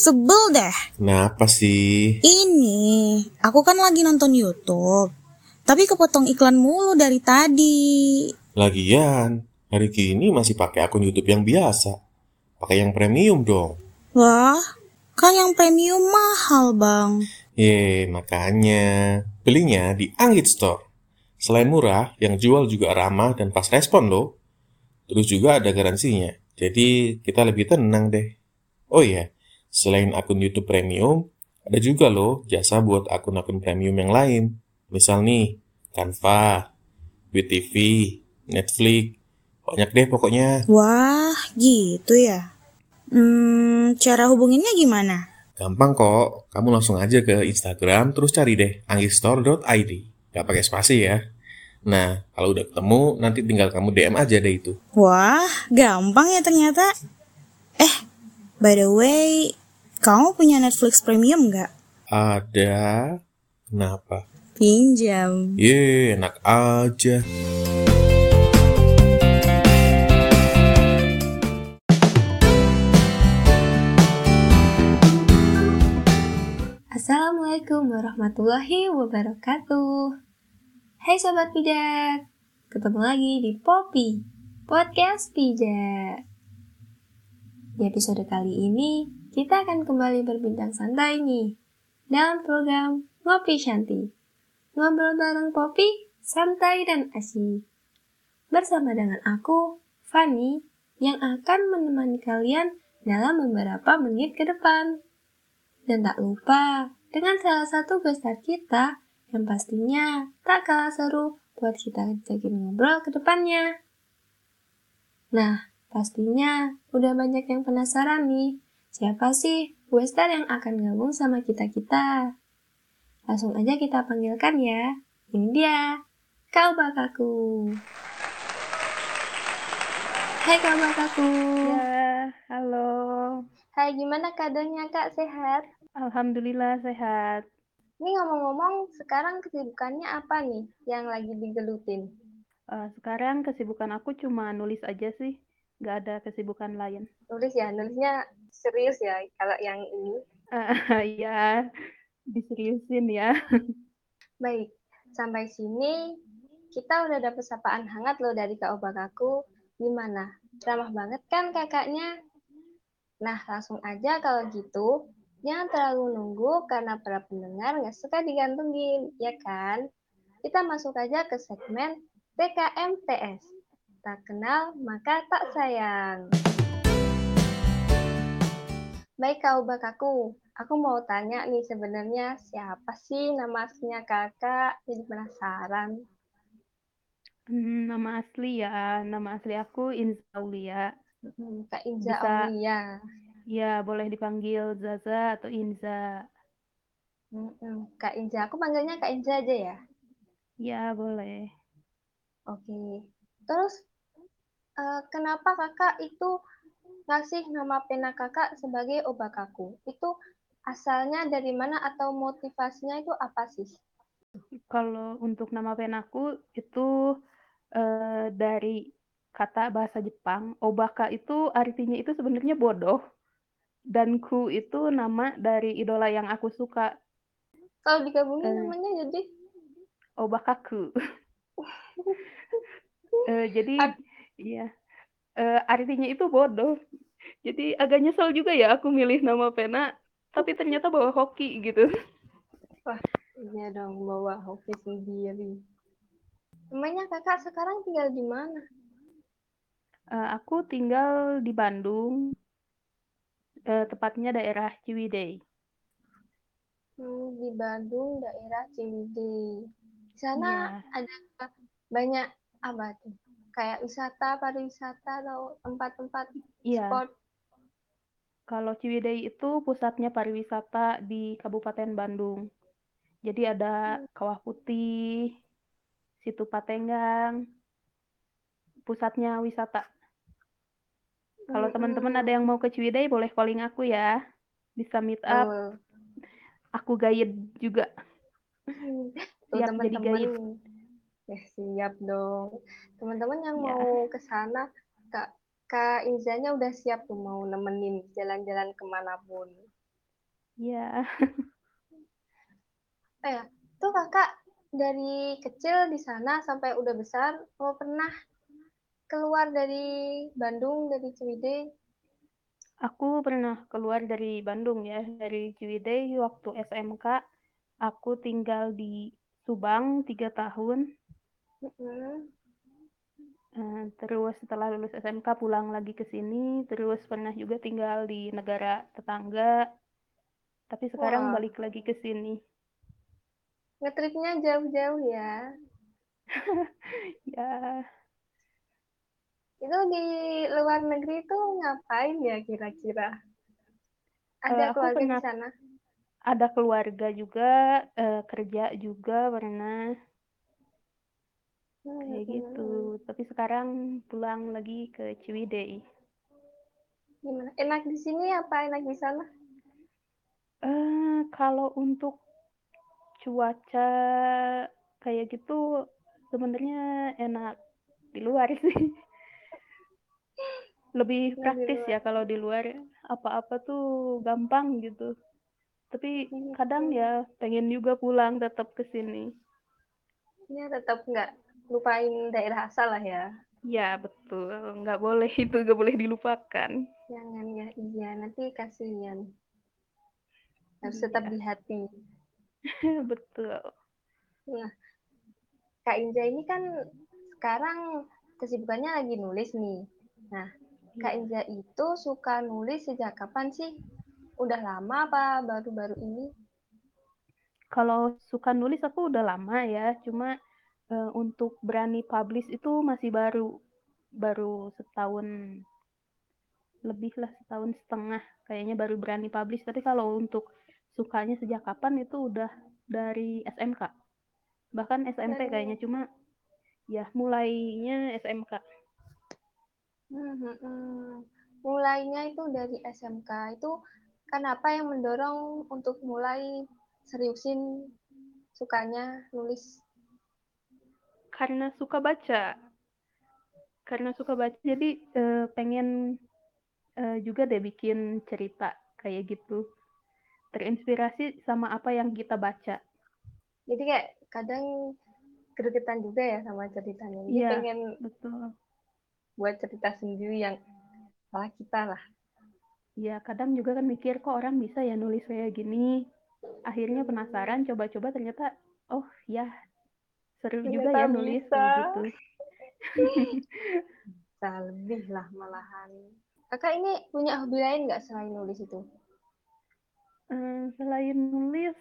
Sebel deh. Kenapa sih? Ini, aku kan lagi nonton YouTube, tapi kepotong iklan mulu dari tadi. Lagian, hari gini masih pakai akun YouTube yang biasa. Pakai yang premium dong. Wah, kan yang premium mahal bang. Ye, makanya belinya di Anggit Store. Selain murah, yang jual juga ramah dan pas respon loh. Terus juga ada garansinya, jadi kita lebih tenang deh. Oh iya, selain akun YouTube Premium, ada juga loh jasa buat akun-akun Premium yang lain. Misal nih, Canva, BTV, Netflix, banyak deh pokoknya. Wah, gitu ya. Cara hubunginnya gimana? Gampang kok, kamu langsung aja ke Instagram, terus cari deh, anggitstore.id. Gak pakai spasi ya. Nah, kalau udah ketemu, nanti tinggal kamu DM aja deh itu. Wah, gampang ya ternyata. By the way, kamu punya Netflix Premium gak? Ada. Kenapa? Pinjam. Yeay, enak aja. Assalamualaikum warahmatullahi wabarakatuh. Hai Sobat Pijat, ketemu lagi di Popi, Podcast Pijat. Di episode kali ini, kita akan kembali berbincang santai nih dalam program Ngopi Syantik. Ngobrol bareng Popi, santai dan asyik. Bersama dengan aku, Fani, yang akan menemani kalian dalam beberapa menit ke depan. Dan tak lupa dengan salah satu gestar kita yang pastinya tak kalah seru buat kita ajakin ngobrol ke depannya. Nah, pastinya udah banyak yang penasaran nih, siapa sih Westar yang akan gabung sama kita-kita? Langsung aja kita panggilkan ya, ini dia, Kak Obakaku. Hai Kak Obakaku. Ya, halo. Hai, gimana kabarnya Kak, sehat? Alhamdulillah sehat. Ini ngomong-ngomong, sekarang kesibukannya apa nih yang lagi digelutin? Sekarang kesibukan aku cuma nulis aja sih, nggak ada kesibukan lain. Nulis ya, nulisnya serius ya kalau yang ini? Ya, diseriusin ya. Baik, sampai sini kita udah dapet sapaan hangat loh dari Kak Obakaku. Gimana? Ramah banget kan kakaknya? Nah, langsung aja kalau gitu. Jangan terlalu nunggu karena para pendengar nggak suka digantungin, ya kan? Kita masuk aja ke segmen TKMTS. Tak kenal, maka tak sayang. Baik Kak Obakaku, aku mau tanya nih sebenarnya siapa sih nama aslinya kakak? Jadi penasaran. Nama asli ya, nama asli aku Inza Aulia. Kak Inza Aulia. Ya, boleh dipanggil Zaza atau Inza. Kak Inza, aku panggilnya Kak Inza aja ya? Ya, boleh. Oke. Terus, kenapa kakak itu ngasih nama pena kakak sebagai Obakaku? Itu asalnya dari mana atau motivasinya itu apa sih? Kalau untuk nama penaku itu dari kata bahasa Jepang. Obaka itu artinya itu sebenarnya bodoh. Dan ku itu nama dari idola yang aku suka. Kalau digabungin namanya jadi? Obakaku. Artinya itu bodoh. Jadi agak nyesel juga ya aku milih nama pena, tapi ternyata bawa hoki gitu. Wah, iya dong, bawa hoki sendiri. Namanya kakak sekarang tinggal di mana? Aku tinggal di Bandung. Tepatnya daerah Ciwidey. Di Bandung daerah Ciwidey. Di sana ada banyak apa tuh? Kayak wisata, pariwisata atau tempat-tempat sport. Kalau Ciwidey itu pusatnya pariwisata di Kabupaten Bandung. Jadi ada Kawah Putih, Situ Patenggang, pusatnya wisata. Kalau teman-teman ada yang mau ke Ciwidey, boleh calling aku ya. Bisa meet up. Oh. Aku guide juga. Siap jadi guide. Ya, siap dong. Teman-teman yang mau ke sana, Kak Inzanya udah siap tuh mau nemenin jalan-jalan kemanapun. Iya. Ya, tuh kakak dari kecil di sana sampai udah besar, mau pernah keluar dari Bandung, dari Ciwidey? Aku pernah keluar dari Bandung ya, dari Ciwidey waktu SMK. Aku tinggal di Subang 3 tahun. Terus setelah lulus SMK pulang lagi ke sini. Terus pernah juga tinggal di negara tetangga. Tapi sekarang balik lagi ke sini. Ngetripnya jauh-jauh ya. Ya. Itu di luar negeri itu ngapain ya kira-kira? Ada keluarga di sana? Ada keluarga juga, kerja juga pernah. Kayak gitu. Tapi sekarang pulang lagi ke Ciwidey. Gimana? Enak di sini apa enak di sana? Kalau untuk cuaca kayak gitu sebenarnya enak di luar sih. Lebih praktis ya kalau di luar, apa-apa tuh gampang gitu. Tapi kadang ya pengen juga pulang tetap ke sini. Ya tetap nggak lupain daerah asal lah ya. Ya betul, nggak boleh itu, nggak boleh dilupakan. Jangan ya, iya nanti kasihan. Harus tetap di hati. Betul. Nah, Kak Inza ini kan sekarang kesibukannya lagi nulis nih. Nah, Kak Inza itu suka nulis sejak kapan sih? Udah lama apa baru-baru ini? Kalau suka nulis aku udah lama ya, cuma untuk berani publish itu masih baru setahun lebih lah, setahun setengah kayaknya baru berani publish. Tapi kalau untuk sukanya sejak kapan itu udah dari SMK, bahkan SMP kayaknya, cuma ya mulainya SMK. Mulainya itu dari SMK. Itu kenapa yang mendorong untuk mulai seriusin sukanya nulis? Karena suka baca. Jadi pengen juga deh bikin cerita kayak gitu. Terinspirasi sama apa yang kita baca. Jadi kayak kadang gregetan juga ya sama ceritanya. Jadi ya, pengen betul. Buat cerita sendiri yang salah kita lah. Ya, kadang juga kan mikir kok orang bisa ya nulis kayak gini. Akhirnya penasaran, coba-coba ternyata, oh ya, seru ternyata juga ya nulis gitu. Bisa lebih lah malahan. Kakak ini punya hobi lain nggak selain nulis itu? Selain nulis,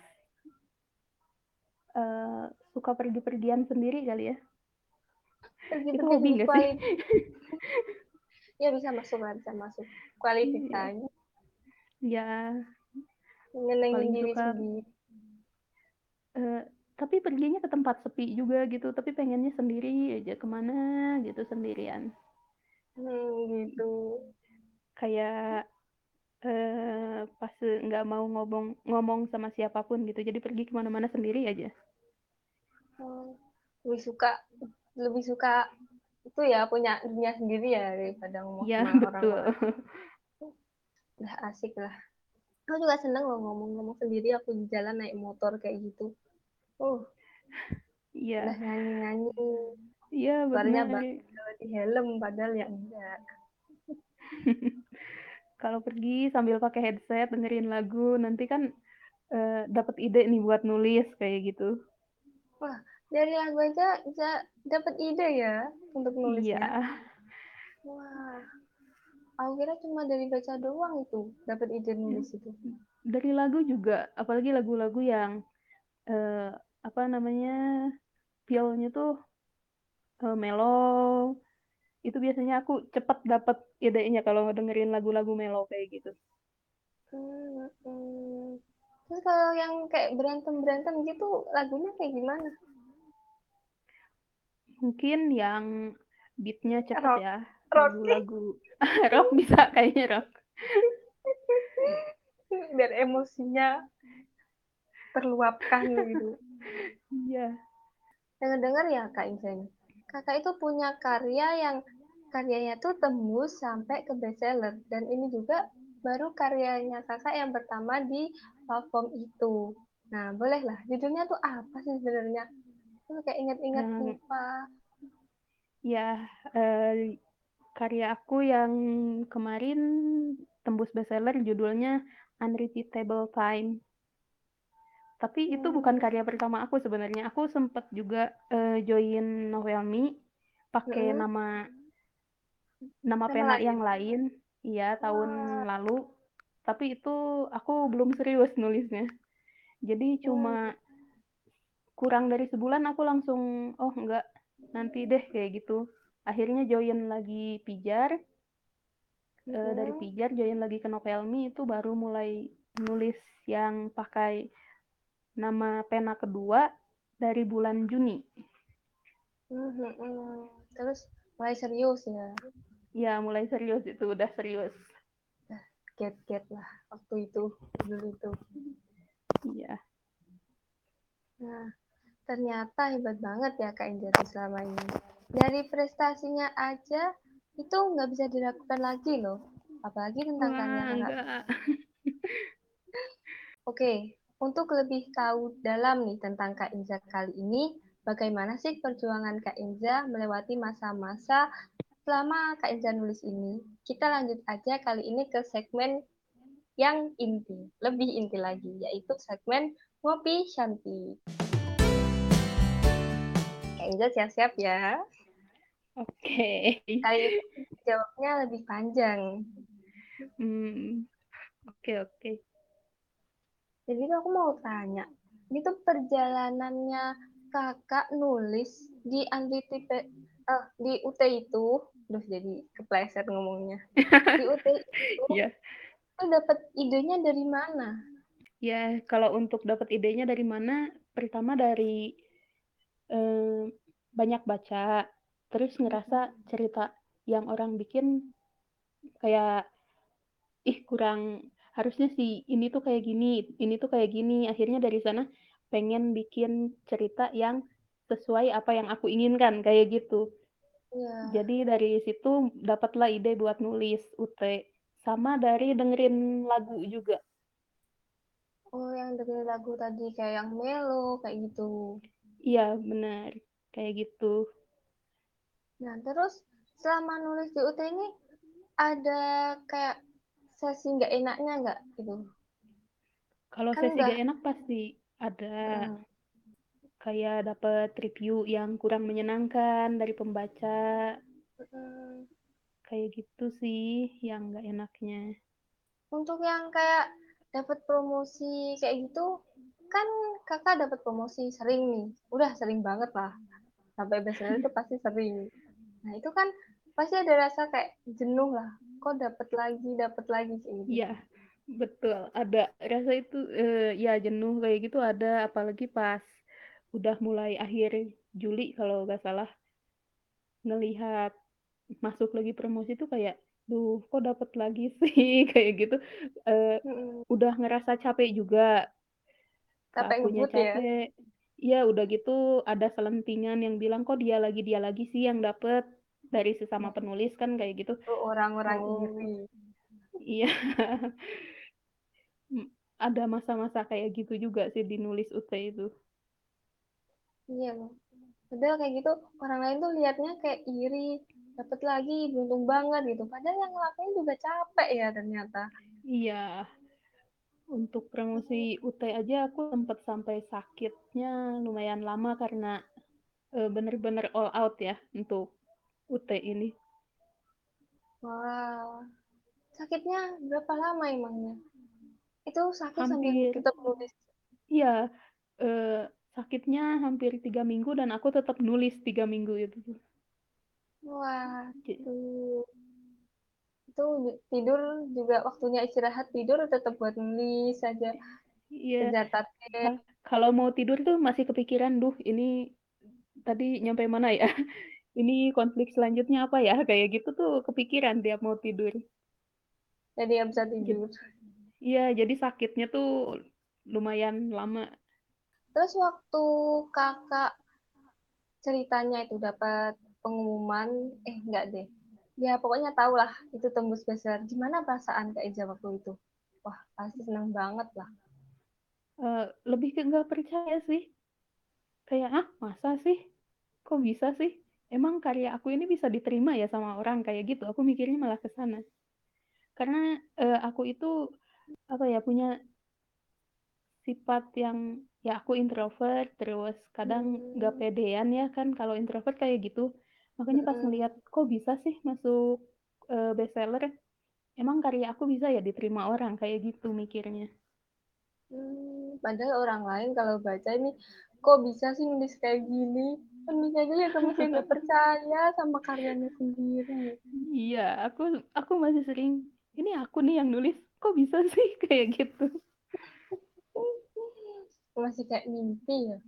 suka pergi-pergian sendiri kali ya. Itu hobi nggak sih? Ya bisa masuk kualifikasinya. Ya. Nyenengin diri sendiri. Tapi perginya ke tempat sepi juga gitu, tapi pengennya sendiri aja kemana gitu sendirian. Gitu. Kayak pas nggak mau ngomong sama siapapun gitu, jadi pergi kemana-mana sendiri aja. Lebih suka itu ya punya dunia sendiri ya daripada ngomong sama orang-orang. Udah asik lah. Aku juga seneng loh ngomong-ngomong sendiri, aku di jalan naik motor kayak gitu. Iya. Udah nyanyi-nyanyi. Iya, benar. Padahal di helm padahal ya enggak. Kalau pergi sambil pakai headset dengerin lagu, nanti kan dapat ide nih buat nulis kayak gitu. Wah. Dari lagu aja bisa dapat ide ya untuk nulisnya. Iya. Wah. Aku kira cuma dari baca doang itu dapat ide nulis itu. Dari lagu juga, apalagi lagu-lagu yang feel-nya tuh mellow. Itu biasanya aku cepet dapat idenya kalau dengerin lagu-lagu mellow kayak gitu. Terus kalau yang kayak berantem gitu lagunya kayak gimana? Mungkin yang beatnya cepat rock. Ya lagu-lagu rock bisa kayaknya rock biar emosinya terluapkan gitu. Iya. Dengar-dengar ya Kak Inza, kakak itu punya karya yang karyanya tuh tembus sampai ke bestseller, dan ini juga baru karyanya kakak yang pertama di platform itu. Nah, bolehlah. Judulnya tuh apa sih sebenarnya? Itu kayak ingat-ingat lupa. Ya, karya aku yang kemarin tembus bestseller judulnya Unrepeatable Time. Tapi itu bukan karya pertama aku sebenarnya. Aku sempat juga join Novelme pakai nama pena lain. Yang lain. Iya, tahun lalu. Tapi itu aku belum serius nulisnya. Jadi cuma kurang dari sebulan aku langsung, oh enggak, nanti deh kayak gitu. Akhirnya join lagi Pijar. Dari Pijar join lagi ke Novelme, itu baru mulai nulis yang pakai nama pena kedua dari bulan Juni. Terus mulai serius ya? Ya, mulai serius itu, udah serius. Get lah waktu itu, dulu itu. Iya. Nah, ternyata hebat banget ya Kak Inza selama ini. Dari prestasinya aja itu nggak bisa dilakukan lagi loh, apalagi tentang karya anak. Oke. Untuk lebih tahu dalam nih tentang Kak Inza kali ini, bagaimana sih perjuangan Kak Inza melewati masa-masa selama Kak Inza nulis ini? Kita lanjut aja kali ini ke segmen yang inti, lebih inti lagi, yaitu segmen Ngopi Syantik. Kak Inza siap-siap ya. Oke. Kali ini jawabnya lebih panjang. Oke. Jadi aku mau tanya, ini tuh perjalanannya kakak nulis di di UT itu, terus jadi kepleset ngomongnya. Di UT itu, itu dapat idenya dari mana? Ya, kalau untuk dapat idenya dari mana, pertama dari banyak baca, terus ngerasa cerita yang orang bikin kayak, kurang... harusnya sih ini tuh kayak gini. Akhirnya dari sana pengen bikin cerita yang sesuai apa yang aku inginkan, kayak gitu. Ya. Jadi dari situ dapatlah ide buat nulis UT. Sama dari dengerin lagu juga. Oh, yang dengerin lagu tadi kayak yang melo, kayak gitu. Iya, benar. Kayak gitu. Nah, terus selama nulis di UT ini ada kayak sesi nggak enaknya nggak gitu? Kalau kan sesi nggak enak pasti ada. Kayak dapat review yang kurang menyenangkan dari pembaca. Kayak gitu sih yang nggak enaknya. Untuk yang kayak dapat promosi kayak gitu, kan kakak dapat promosi sering nih. Udah sering banget lah. Sampai biasanya itu pasti sering. Nah itu kan pasti ada rasa kayak jenuh lah. Kok dapat lagi gitu. Iya, betul. Ada rasa itu jenuh kayak gitu ada, apalagi pas udah mulai akhir Juli kalau nggak salah ngelihat masuk lagi promosi tuh kayak, duh kok dapat lagi sih kayak gitu. Udah ngerasa capek juga. Capek ngebut ya. Iya, udah gitu ada selentingan yang bilang kok dia lagi sih yang dapat. Dari sesama penulis kan kayak gitu. Orang-orang ini. Iya. Ada masa-masa kayak gitu juga sih di nulis UT itu. Iya. Padahal kayak gitu orang lain tuh liatnya kayak iri. Dapat lagi, beruntung banget gitu. Padahal yang ngelakuin juga capek ya ternyata. Iya. Untuk promosi UT aja aku sempat sampai sakitnya lumayan lama karena bener-bener all out ya untuk UT ini. Wow. Sakitnya berapa lama emangnya? Itu sakit sambil tetap nulis? Iya. Sakitnya hampir 3 minggu dan aku tetap nulis 3 minggu itu. Wah. Itu tidur juga waktunya istirahat tidur tetap buat nulis saja. Iya. Nah, kalau mau tidur tuh masih kepikiran, duh ini tadi nyampe mana ya? Ini konflik selanjutnya apa ya? Kayak gitu tuh kepikiran tiap mau tidur. Jadi nggak bisa tidur. Iya, jadi sakitnya tuh lumayan lama. Terus waktu kakak ceritanya itu dapat pengumuman, Ya pokoknya tahu lah itu tembus besar. Gimana perasaan Kak Inza waktu itu? Wah pasti senang banget lah. Lebih ke nggak percaya sih. Kayak masa sih? Kok bisa sih? Emang karya aku ini bisa diterima ya sama orang kayak gitu? Aku mikirnya malah ke sana. Karena aku itu apa ya punya sifat yang ya aku introvert terus kadang nggak pedean ya kan kalau introvert kayak gitu. Makanya pas melihat kok bisa sih masuk bestseller, emang karya aku bisa ya diterima orang kayak gitu mikirnya. Padahal orang lain kalau baca ini kok bisa sih nulis kayak gini, kan bisa aja ya kamu nggak percaya sama karyanya sendiri. Iya, aku masih sering ini aku nih yang nulis, kok bisa sih kayak gitu. Masih kayak mimpi ya.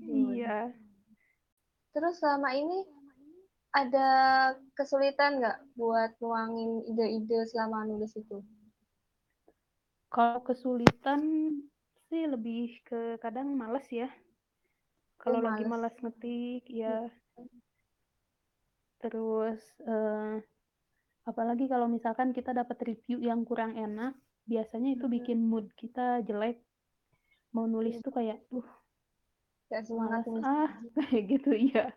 Iya. Terus selama ini ada kesulitan nggak buat nuangin ide-ide selama nulis itu? Kalau kesulitan sih lebih ke kadang malas ya. Kalau lagi malas ngetik ya. Terus apalagi kalau misalkan kita dapat review yang kurang enak, biasanya itu bikin mood kita jelek. Mau nulis tuh kayak nggak semangat nulis. Kayak gitu ya.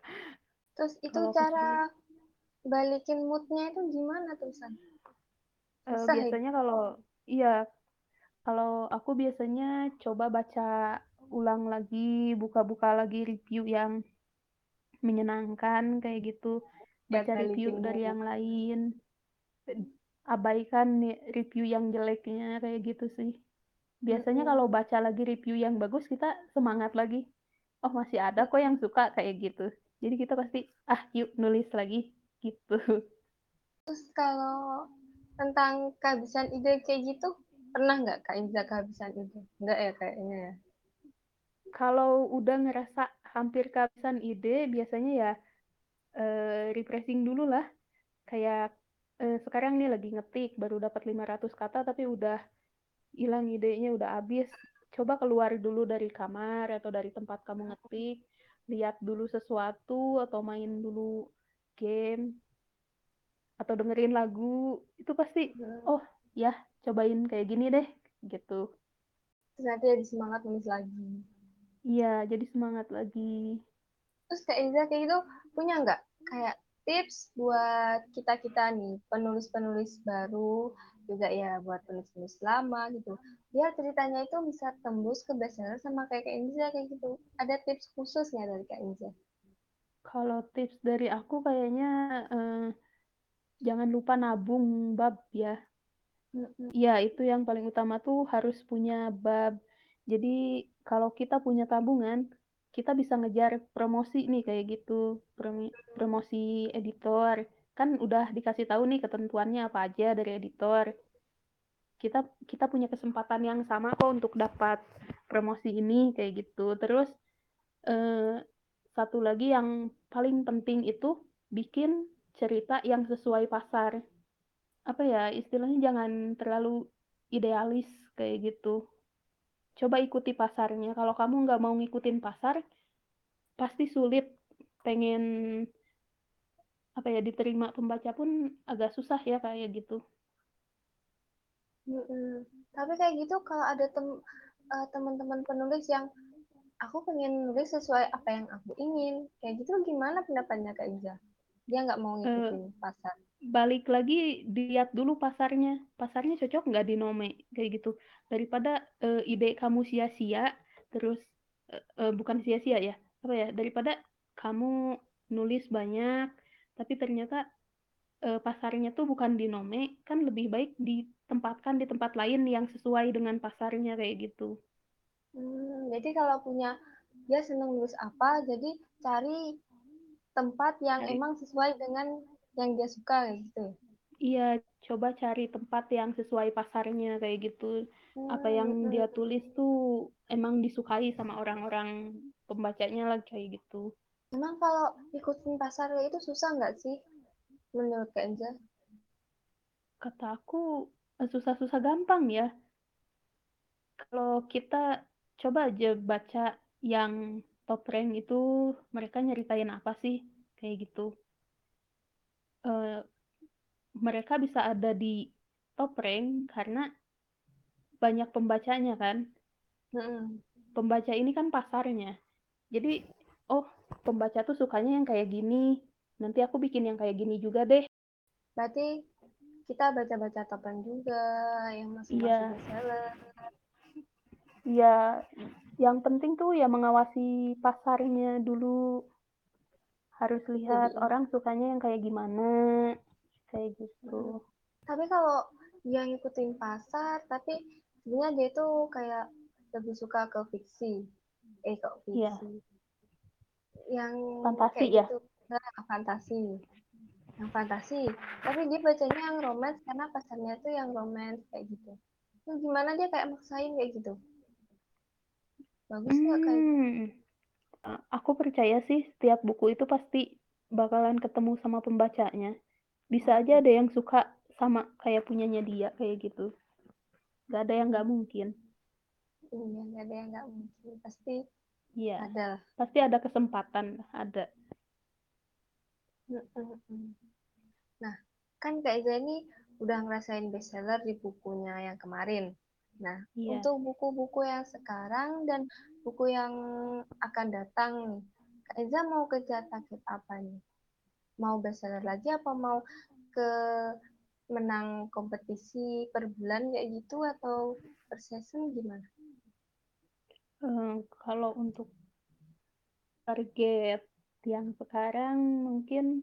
Terus itu kalo cara balikin moodnya itu gimana tuh San? Biasanya kalau aku biasanya coba baca ulang lagi, buka-buka lagi review yang menyenangkan kayak gitu, baca review dari yang lain, abaikan review yang jeleknya kayak gitu sih. Biasanya kalau baca lagi review yang bagus kita semangat lagi. Oh masih ada kok yang suka kayak gitu. Jadi kita pasti, yuk nulis lagi, gitu. Terus kalau tentang kehabisan ide kayak gitu, pernah nggak Kak Inza kehabisan ide? Nggak ya kayaknya ya? Kalau udah ngerasa hampir kehabisan ide, biasanya ya refreshing dulu lah. Kayak sekarang nih lagi ngetik, baru dapat 500 kata, tapi udah hilang idenya, udah habis. Coba keluar dulu dari kamar atau dari tempat kamu ngetik. Lihat dulu sesuatu atau main dulu game atau dengerin lagu itu pasti cobain kayak gini deh gitu. Terus nanti jadi semangat nulis lagi. Iya jadi semangat lagi. Terus Kak Inza kayak gitu punya nggak kayak tips buat kita nih penulis baru juga ya buat penulis lama gitu biar ceritanya itu bisa tembus ke bestseller sama kayak Kak Inza kayak gitu, ada tips khusus nggak dari Kak Inza? Kalau tips dari aku kayaknya jangan lupa nabung bab ya. Ya itu yang paling utama tuh harus punya bab. Jadi kalau kita punya tabungan kita bisa ngejar promosi nih kayak gitu, promosi editor. Kan udah dikasih tahu nih ketentuannya apa aja dari editor. Kita punya kesempatan yang sama kok untuk dapat promosi ini kayak gitu. Terus satu lagi yang paling penting itu bikin cerita yang sesuai pasar. Apa ya istilahnya jangan terlalu idealis kayak gitu. Coba ikuti pasarnya. Kalau kamu nggak mau ngikutin pasar, pasti sulit. Pengen diterima pembaca pun agak susah ya kayak gitu. Tapi kayak gitu kalau ada teman-teman penulis yang aku pengen nulis sesuai apa yang aku ingin kayak gitu gimana pendapatnya Kak Inza? Dia nggak mau ngikutin pasar. Balik lagi dilihat dulu pasarnya cocok nggak di Nome kayak gitu daripada ide kamu sia-sia terus bukan sia-sia ya daripada kamu nulis banyak tapi ternyata pasarnya tuh bukan di Nome, kan lebih baik ditempatkan di tempat lain yang sesuai dengan pasarnya kayak gitu. Jadi kalau punya dia senang nulis apa, jadi cari tempat yang emang sesuai dengan yang dia suka gitu. Iya, coba cari tempat yang sesuai pasarnya kayak gitu. Apa yang dia tulis tuh emang disukai sama orang-orang pembacanya lah kayak gitu. Emang kalau ikutin pasarnya itu susah nggak sih? Menurut Kak Inza? Kata aku susah-susah gampang ya. Kalau kita coba aja baca yang top rank itu mereka nyeritain apa sih kayak gitu. mereka bisa ada di top rank karena banyak pembacanya kan. Pembaca ini kan pasarnya. Jadi, oh pembaca tuh sukanya yang kayak gini. Nanti aku bikin yang kayak gini juga deh. Berarti kita baca-baca top rank juga yang masuk-masuk bestseller. Iya, yang penting tuh ya mengawasi pasarnya dulu. Harus lihat orang sukanya yang kayak gimana. Kayak gitu. Tapi kalau yang ngikutin pasar, tapi sebenarnya dia tuh kayak lebih suka ke fiksi. Yang fantasi ya? Gitu. Nah, fantasi. Yang fantasi. Tapi dia bacanya yang romance karena pasarnya tuh yang romance kayak gitu. Terus gimana dia kayak maksain kayak gitu? Bagus nggak kayak gitu? Aku percaya sih setiap buku itu pasti bakalan ketemu sama pembacanya. Bisa aja ada yang suka sama kayak punyanya dia, kayak gitu. Gak ada yang gak mungkin. Iya, gak ada yang gak mungkin. Pasti ada. Pasti ada kesempatan, ada. Nah, kan Kak Iza ini udah ngerasain bestseller di bukunya yang kemarin. Nah, untuk buku-buku yang sekarang dan buku yang akan datang nih, Kak Iza mau kejar target apa nih? Mau bestseller lagi apa mau ke menang kompetisi per bulan kayak gitu atau per season gimana? Kalau untuk target yang sekarang mungkin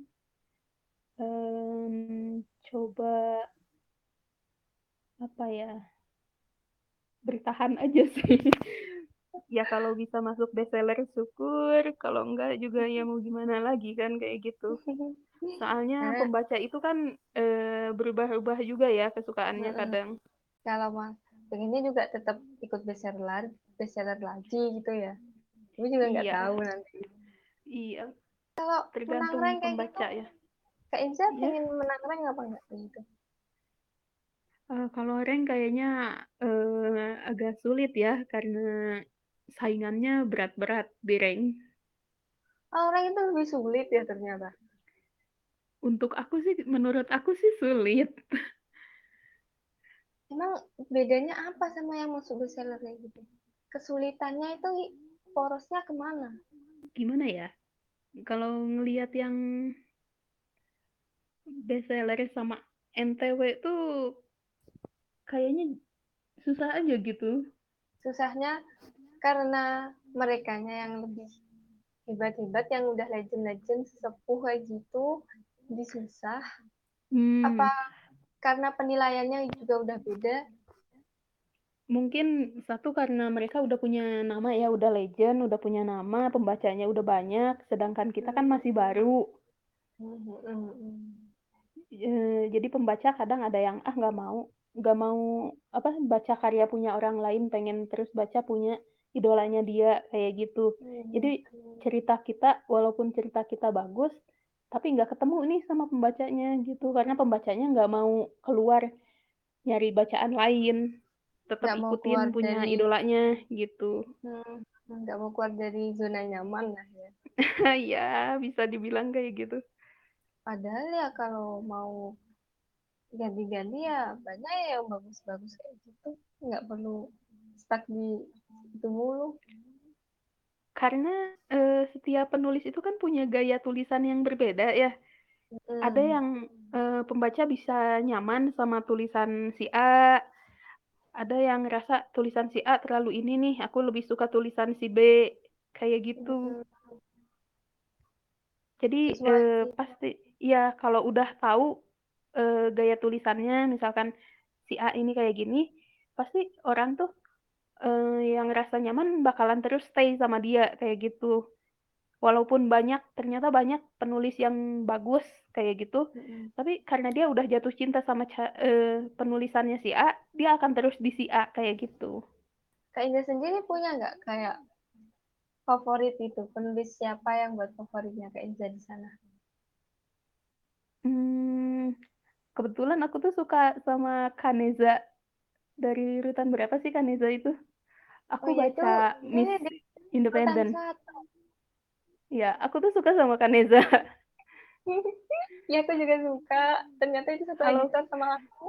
coba apa ya, bertahan aja sih. Ya kalau bisa masuk bestseller syukur, kalau enggak juga ya mau gimana lagi kan kayak gitu. Soalnya pembaca itu kan berubah-ubah juga ya kesukaannya kadang. Kalau mah pengennya juga tetap ikut bestseller lagi gitu ya. Gue juga nggak tahu nanti. Iya. Kalau tergantung pembaca gitu, ya. Kak Inza pengen menang rank apa enggak gitu? Kalau rank kayaknya agak sulit ya karena saingannya berat-berat di rank. Oh, rank itu lebih sulit ya ternyata. Untuk aku sih, menurut aku sih sulit. Emang bedanya apa sama yang masuk bestseller kayak gitu? Kesulitannya itu porosnya kemana? Gimana ya? Kalau ngelihat yang bestseller sama NTW itu kayaknya susah aja gitu. Susahnya karena merekanya yang lebih hebat-hebat, yang udah legend-legend sesepuh kayak gitu. Jadi susah. Apa karena penilaiannya juga udah beda? Mungkin satu karena mereka udah punya nama ya, udah legend, udah punya nama, pembacanya udah banyak, sedangkan kita kan masih baru. Jadi pembaca kadang ada yang nggak mau apa baca karya punya orang lain, pengen terus baca punya idolanya dia kayak gitu. Jadi walaupun cerita kita bagus, tapi nggak ketemu nih sama pembacanya gitu. Karena pembacanya nggak mau keluar nyari bacaan lain. Tetap ikutin punya idolanya gitu. Nggak mau keluar dari zona nyaman lah ya. Ya, bisa dibilang kayak gitu. Padahal ya kalau mau ganti-ganti ya banyak yang bagus-bagus kayak gitu. Nggak perlu stuck di itu mulu. Karena setiap penulis itu kan punya gaya tulisan yang berbeda ya. Ada yang pembaca bisa nyaman sama tulisan si A, ada yang ngerasa tulisan si A terlalu ini nih, aku lebih suka tulisan si B, kayak gitu. Jadi pasti ya kalau udah tahu gaya tulisannya, misalkan si A ini kayak gini, pasti orang tuh yang rasa nyaman bakalan terus stay sama dia kayak gitu. Walaupun ternyata banyak penulis yang bagus kayak gitu, tapi karena dia udah jatuh cinta sama penulisannya si A, dia akan terus di si A kayak gitu. Kak Inza sendiri punya nggak kayak favorit itu, penulis siapa yang buat favoritnya Kak Inza di sana? Kebetulan aku tuh suka sama Kaneza. Dari Rutan berapa sih Kaneza itu? Aku baca itu, Miss Independent. Ya, aku tuh suka sama Kaneza. Iya, aku juga suka. Ternyata itu satu editor sama aku.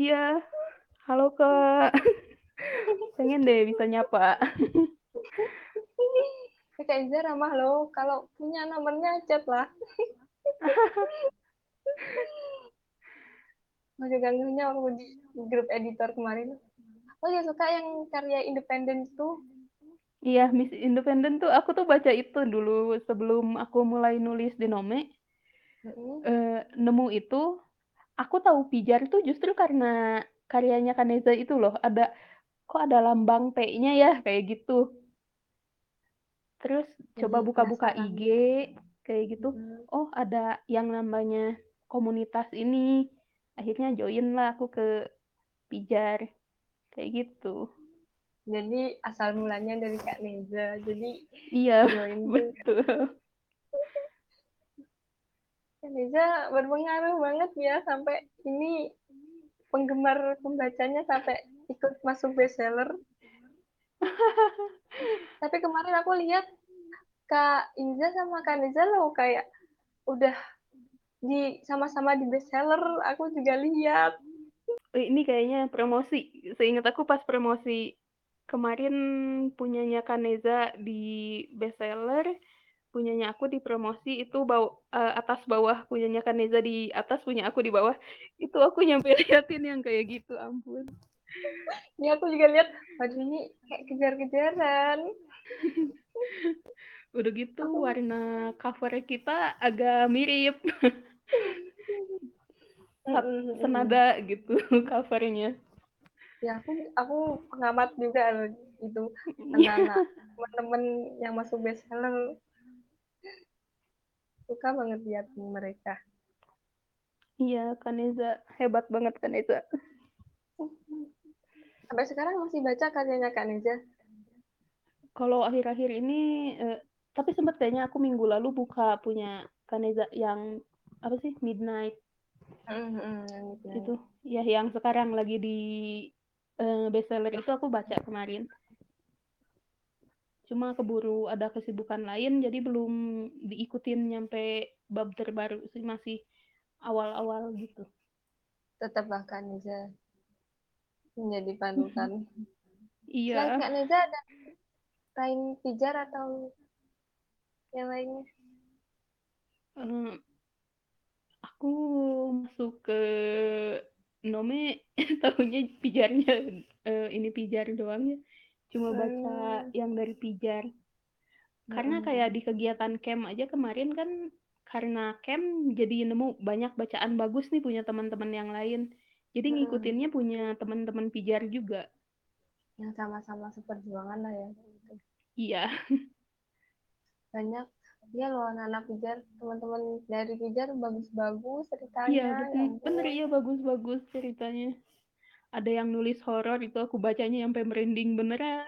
Iya. Halo, Kak. Pengen deh bisa nyapa. Kak Inza ramah loh. Kalau punya nomornya, chat lah. Mau juga ganggunya aku di grup editor kemarin. Oh ya, suka yang karya independen tuh. Iya, Miss Independent tuh aku tuh baca itu dulu sebelum aku mulai nulis di Nome. Nemu itu, aku tahu pijar itu justru karena karyanya Kaneza itu loh. Ada, kok ada lambang P-nya ya, kayak gitu. Terus coba buka-buka IG, kayak gitu. Oh, ada yang namanya komunitas ini. Akhirnya join lah aku ke pijar, kayak gitu. Jadi asal mulanya dari Kak Neza. Jadi iya, betul. Kak Neza berpengaruh banget ya, sampai ini penggemar pembacanya sampai ikut masuk bestseller. Tapi kemarin aku lihat Kak Inza sama Kak Neza loh kayak udah di sama-sama di bestseller. Aku juga lihat. Ini kayaknya promosi. Seingat aku pas promosi kemarin punyanya Kaneza di bestseller, punyanya aku di promosi itu atas bawah, punyanya Kaneza di atas, punya aku di bawah. Itu aku nyampe liatin yang kayak gitu, ampun. Ya aku juga lihat, waduh ini kayak kejar-kejaran. Udah gitu warna cover kita agak mirip. Senada gitu covernya. Ya aku pengamat juga loh itu anak-anak teman-teman yang masuk bestseller, suka banget lihat mereka. Iya, Kaneza hebat banget Kaneza. Sampai sekarang masih baca karyanya Kaneza? Kalau akhir-akhir ini, tapi sempat kayaknya aku minggu lalu buka punya Kaneza yang apa sih Midnight. Itu ya yang sekarang lagi di bestseller itu aku baca kemarin. Cuma keburu ada kesibukan lain jadi belum diikutin nyampe bab terbaru sih, masih awal-awal gitu. Tetap bahkan Neza menjadi panutan. Iya. Selain Kak Neza ada lain pijar atau yang lainnya? Aku masuk ke Nome tahunnya pijarnya ini pijar doangnya, cuma baca yang dari pijar. Karena kayak di kegiatan camp aja kemarin kan, karena camp jadi nemu banyak bacaan bagus nih punya teman-teman yang lain, jadi ngikutinnya punya teman-teman pijar juga yang sama-sama seperjuangan lah ya. Iya. Banyak ya loh anak-anak pijar, teman-teman dari pijar bagus-bagus ceritanya. Iya, bener ya, bagus-bagus ceritanya. Ada yang nulis horor itu aku bacanya sampai merinding beneran.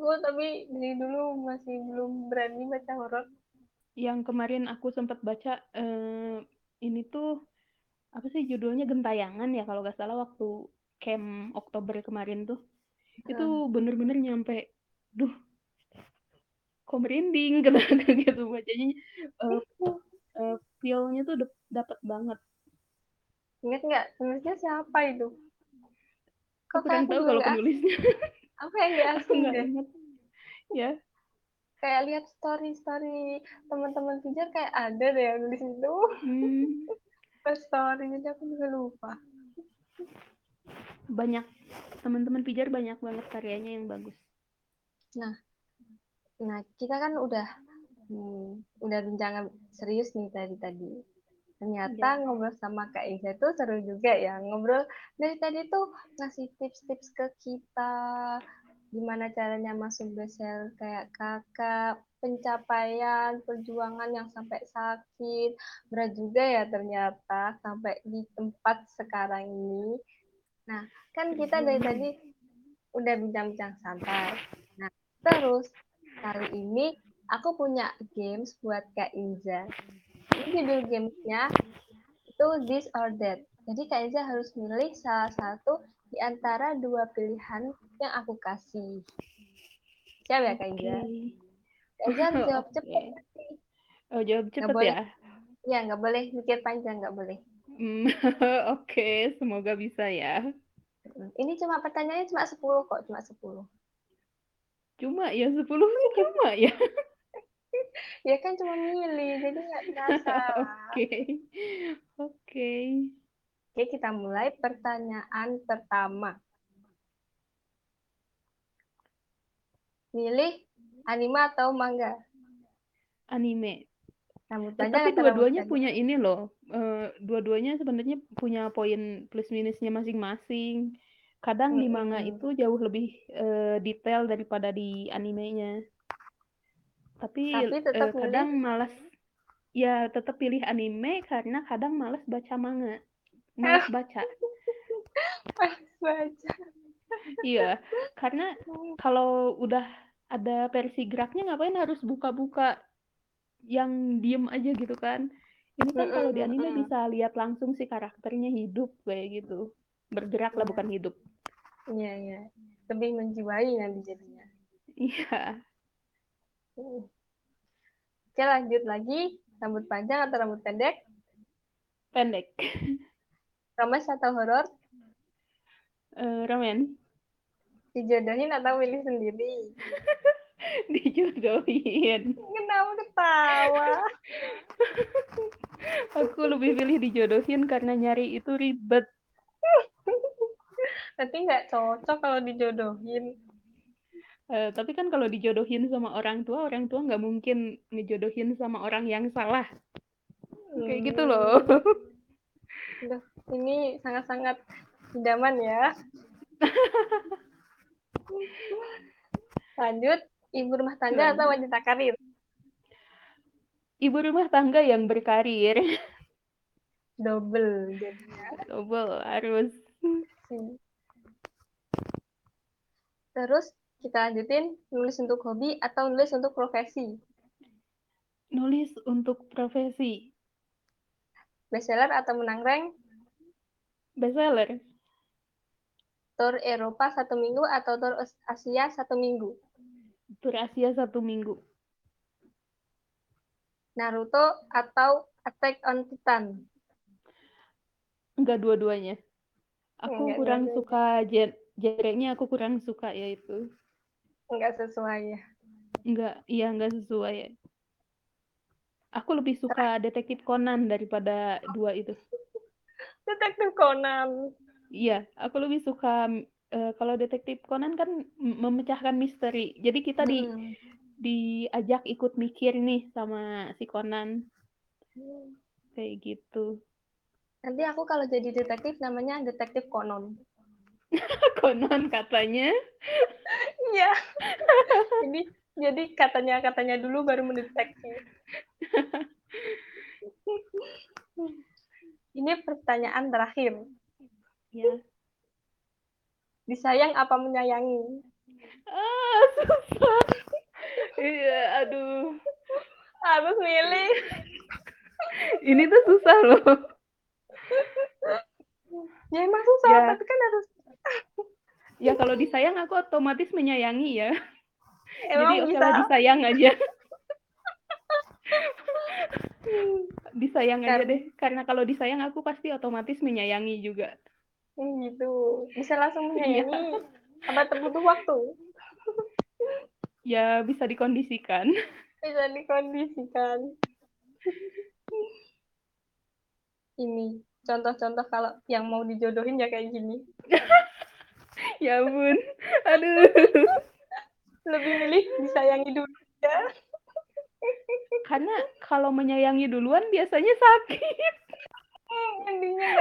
Gue tapi dari dulu masih belum berani baca horor. Yang kemarin aku sempat baca ini tuh apa sih judulnya, Gentayangan ya kalau nggak salah, waktu camp Oktober kemarin tuh. Itu bener-bener nyampe, duh, kok merinding gitu bacanya. Feel-nya tuh dapat banget. Ingat nggak penulisnya siapa itu? Kok aku kurang tahu kalau penulisnya. Apa yang nggak asing deh? Ya. Kayak lihat story teman-teman pijar kayak ada deh yang nulis itu. Pas story-nya aku juga lupa. Banyak teman-teman pijar, banyak banget karyanya yang bagus. Nah, kita kan udah guncangan serius nih tadi. Ternyata ngobrol sama Kak Inza tuh seru juga ya. Ngobrol dari tadi tuh ngasih tips-tips ke kita, gimana caranya masuk bestseller kayak kakak, pencapaian, perjuangan yang sampai sakit. Berat juga ya ternyata sampai di tempat sekarang ini. Nah, kan kita dari tadi udah bincang-bincang santai. Nah, terus kali ini aku punya games buat Kak Inza. Ini judul gamenya itu This or That. Jadi Kak Inza harus milih salah satu di antara dua pilihan yang aku kasih. Siap ya Kak Inza? Kak Inza harus jawab cepat. Oh, jawab Nggak cepat boleh. ya. Ya, nggak boleh mikir panjang, nggak boleh. Oke, semoga bisa ya. Ini cuma pertanyaannya cuma 10 kok, cuma 10. Cuma ya 10 sih cuma ya. Ya kan cuma milih, jadi nggak terasa. Oke. Oke, kita mulai pertanyaan pertama. Milih anime atau manga? Anime. Tapi dua-duanya punya ini loh, dua-duanya sebenarnya punya poin plus minusnya masing-masing. Kadang di manga itu jauh lebih detail daripada di animenya. Tapi kadang malas, ya tetap pilih anime karena kadang malas baca manga, malas baca. Iya, karena kalau udah ada versi geraknya ngapain harus buka-buka yang diem aja gitu kan. Ini kan kalau di anime bisa lihat langsung si karakternya hidup kayak gitu. Bergerak lah, bukan hidup. Iya, iya. Lebih menjiwai nanti jadinya. Iya. Oke, lanjut lagi. Rambut panjang atau rambut pendek? Pendek. Romance atau horor? Romance. Dijodohin atau milih sendiri? Dijodohin. Kenapa ketawa? Aku lebih pilih dijodohin karena nyari itu ribet. Nanti nggak cocok kalau dijodohin. Tapi kan kalau dijodohin sama orang tua nggak mungkin ngejodohin sama orang yang salah. Kayak gitu loh. Duh, ini sangat-sangat idaman ya. Lanjut. Ibu rumah tangga atau wanita karir? Ibu rumah tangga yang berkarir. Double jadinya. Double harus. Terus kita lanjutin, nulis untuk hobi atau nulis untuk profesi? Nulis untuk profesi. Bestseller atau menang rank? Bestseller. Tour Eropa 1 minggu atau tour Asia 1 minggu? Tur Asia 1 minggu. Naruto atau Attack on Titan? Enggak dua-duanya. Aku kurang suka genre-nya, aku kurang suka ya itu. Enggak sesuai ya. Enggak sesuai ya. Aku lebih suka Detektif Conan daripada dua itu. Detektif Conan. Iya, aku lebih suka. Kalau Detektif Conan kan memecahkan misteri. Jadi kita diajak ikut mikir nih sama si Conan. Kayak gitu. Nanti aku kalau jadi detektif namanya Detektif Conan. Conan katanya? Iya. jadi katanya dulu baru mendeteksi. Ini pertanyaan terakhir. Iya. Disayang apa menyayangi? Susah. Iya, aduh. Harus milih. Ini tuh susah loh. Ya emang susah, tapi kan harus. Ya kalau disayang aku otomatis menyayangi ya. Emang jadi oke disayang aja. Disayang aja deh. Karena kalau disayang aku pasti otomatis menyayangi juga. Gitu, bisa langsung menyanyi apa terbutuh waktu? Ya, bisa dikondisikan. Ini contoh-contoh kalau yang mau dijodohin ya kayak gini. Ya ampun, aduh. Lebih milih disayangi dulu ya. Karena kalau menyayangi duluan biasanya sakit.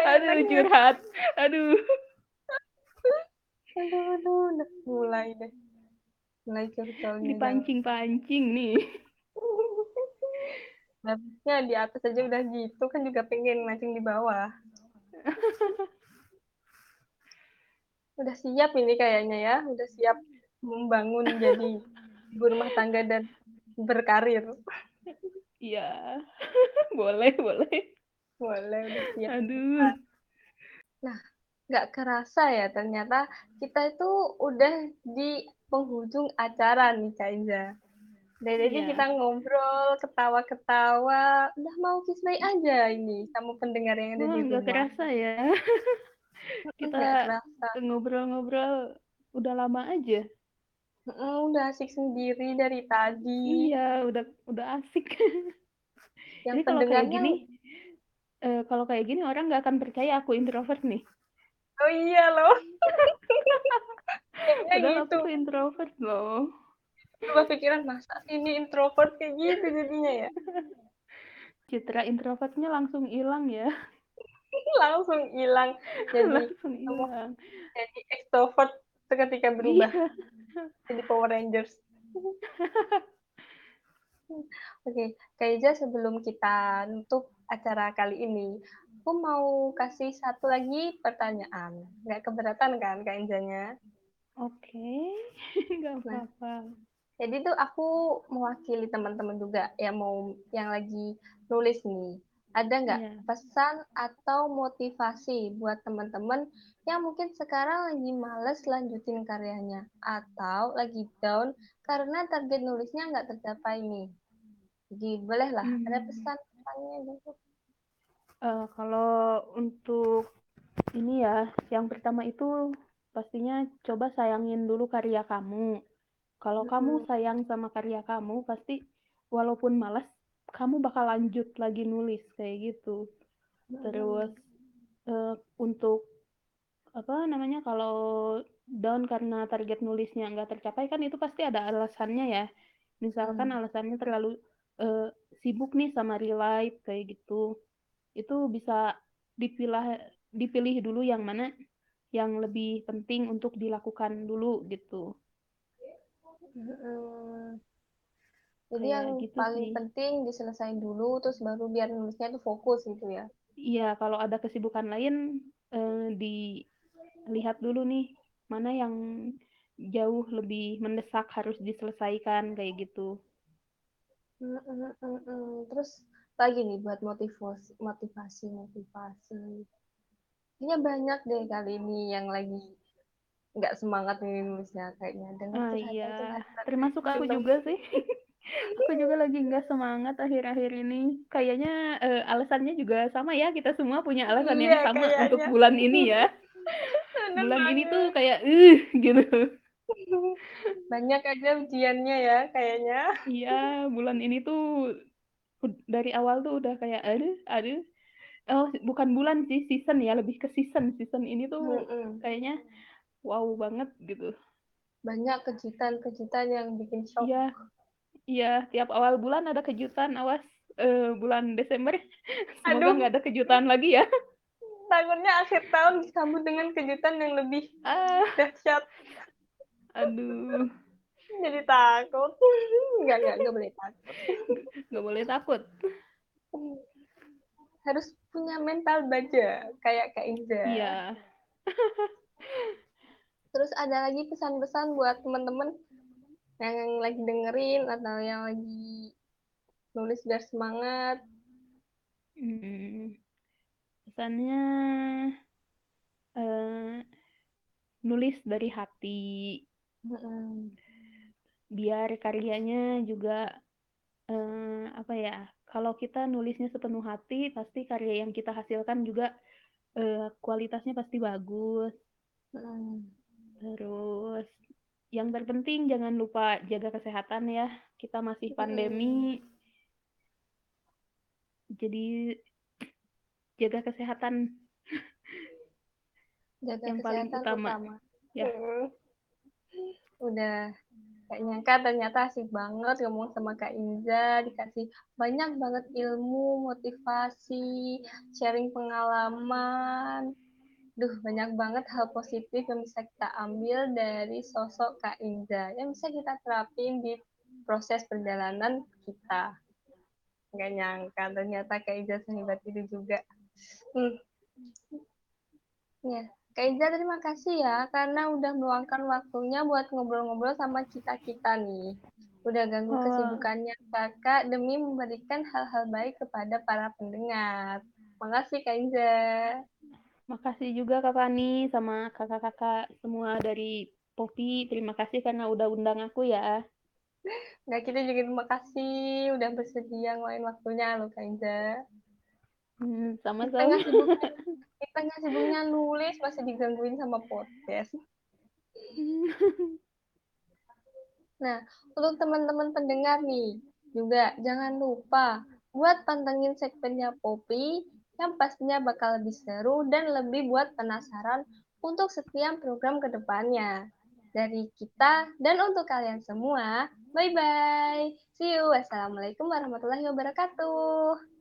Aduh, curhat. Aduh. Mulai deh. Mulai curcolnya. Dipancing-pancing nih. Habisnya di atas aja udah gitu. Kan juga pengen mancing di bawah. Udah siap ini kayaknya ya. Udah siap membangun jadi ibu rumah tangga dan berkarir. Iya. Boleh, udah siap. Aduh. Nah, nggak kerasa ya ternyata kita itu udah di penghujung acara nih, Kak Inza. Dari aja kita ngobrol, ketawa-ketawa, udah mau kiss bye aja ini sama pendengar yang ada di rumah. Gak kerasa ya. Kita ngobrol-ngobrol udah lama aja. Udah asik sendiri dari tadi. Iya, udah asik. Yang pendengarnya kalau kayak gini orang nggak akan percaya aku introvert nih. Oh iya loh. Padahal gitu. Aku introvert loh. Coba pikiran, masa ini introvert kayak gitu jadinya ya. Citra introvertnya langsung hilang ya. Langsung hilang. Jadi extrovert seketika berubah. Iya. Jadi Power Rangers. Oke, Kak Iza, sebelum kita nutup acara kali ini, aku mau kasih satu lagi pertanyaan. Nggak keberatan kan, Kak Inzanya? Oke, nggak apa-apa. Jadi tuh aku mewakili teman-teman juga yang lagi nulis nih. Ada nggak pesan atau motivasi buat teman-teman yang mungkin sekarang lagi males lanjutin karyanya atau lagi down karena target nulisnya nggak tercapai nih? Jadi bolehlah, ada pesan-pesannya gitu. Kalau untuk ini ya, yang pertama itu pastinya coba sayangin dulu karya kamu. Kalau kamu sayang sama karya kamu, pasti walaupun malas, kamu bakal lanjut lagi nulis kayak gitu. Terus untuk kalau down karena target nulisnya nggak tercapai kan itu pasti ada alasannya ya. Misalkan alasannya terlalu sibuk nih sama real life kayak gitu, itu bisa dipilih dulu yang mana yang lebih penting untuk dilakukan dulu gitu. Jadi kayak yang gitu paling penting diselesaikan dulu, terus baru biar nulisnya itu fokus gitu ya. Iya, kalau ada kesibukan lain dilihat dulu nih mana yang jauh lebih mendesak harus diselesaikan kayak gitu. Terus lagi nih buat motivasi. Kayaknya banyak deh kali ini yang lagi nggak semangat nih nulisnya kayaknya. Curhat. Termasuk aku juga sih. Aku juga lagi nggak semangat akhir-akhir ini. Kayaknya alasannya juga sama ya. Kita semua punya alasan yang sama kayaknya untuk bulan ini ya. Bulan ini tuh kayak gitu. Banyak aja ujiannya ya kayaknya. Iya, bulan ini tuh dari awal tuh udah kayak aduh. Oh, bukan bulan sih, season ya, lebih ke season. Season ini tuh kayaknya wow banget gitu. Banyak kejutan-kejutan yang bikin shock. Iya, tiap awal bulan ada kejutan. Awas bulan Desember semoga nggak ada kejutan lagi ya. Takutnya akhir tahun disambut dengan kejutan yang lebih dahsyat. Aduh, jadi takut. Nggak boleh takut. Nggak boleh takut. Harus punya mental baja kayak Kak Inza. Iya. Terus ada lagi pesan-pesan buat teman-teman yang lagi dengerin atau yang lagi nulis biar semangat. Pesannya nulis dari hati. Biar karyanya juga kalau kita nulisnya sepenuh hati pasti karya yang kita hasilkan juga kualitasnya pasti bagus. Terus yang terpenting jangan lupa jaga kesehatan ya, kita masih pandemi. Jadi jaga kesehatan yang paling utama. Ya. Udah gak nyangka ternyata asik banget ngomong sama Kak Inza, dikasih banyak banget ilmu, motivasi, sharing pengalaman. Duh, banyak banget hal positif yang bisa kita ambil dari sosok Kak Inza yang bisa kita terapin di proses perjalanan kita. Gak nyangka ternyata Kak Inza sehebat itu juga. Ya. Kak Inza, terima kasih ya, karena udah meluangkan waktunya buat ngobrol-ngobrol sama kita-kita nih. Udah ganggu kesibukannya kakak demi memberikan hal-hal baik kepada para pendengar. Makasih Kak Inza. Makasih juga Kak Fani sama kakak-kakak semua dari Popi. Terima kasih karena udah undang aku ya. Nggak, kita juga terima kasih udah bersedia ngeluangin waktunya loh, Kak Inza. Sama-sama. Kita nggak sibuknya nulis, masih digangguin sama podcast. Nah, untuk teman-teman pendengar nih, juga jangan lupa buat pantengin segmennya Poppy, yang pastinya bakal lebih seru dan lebih buat penasaran untuk setiap program kedepannya. Dari kita dan untuk kalian semua, bye-bye. See you. Wassalamualaikum warahmatullahi wabarakatuh.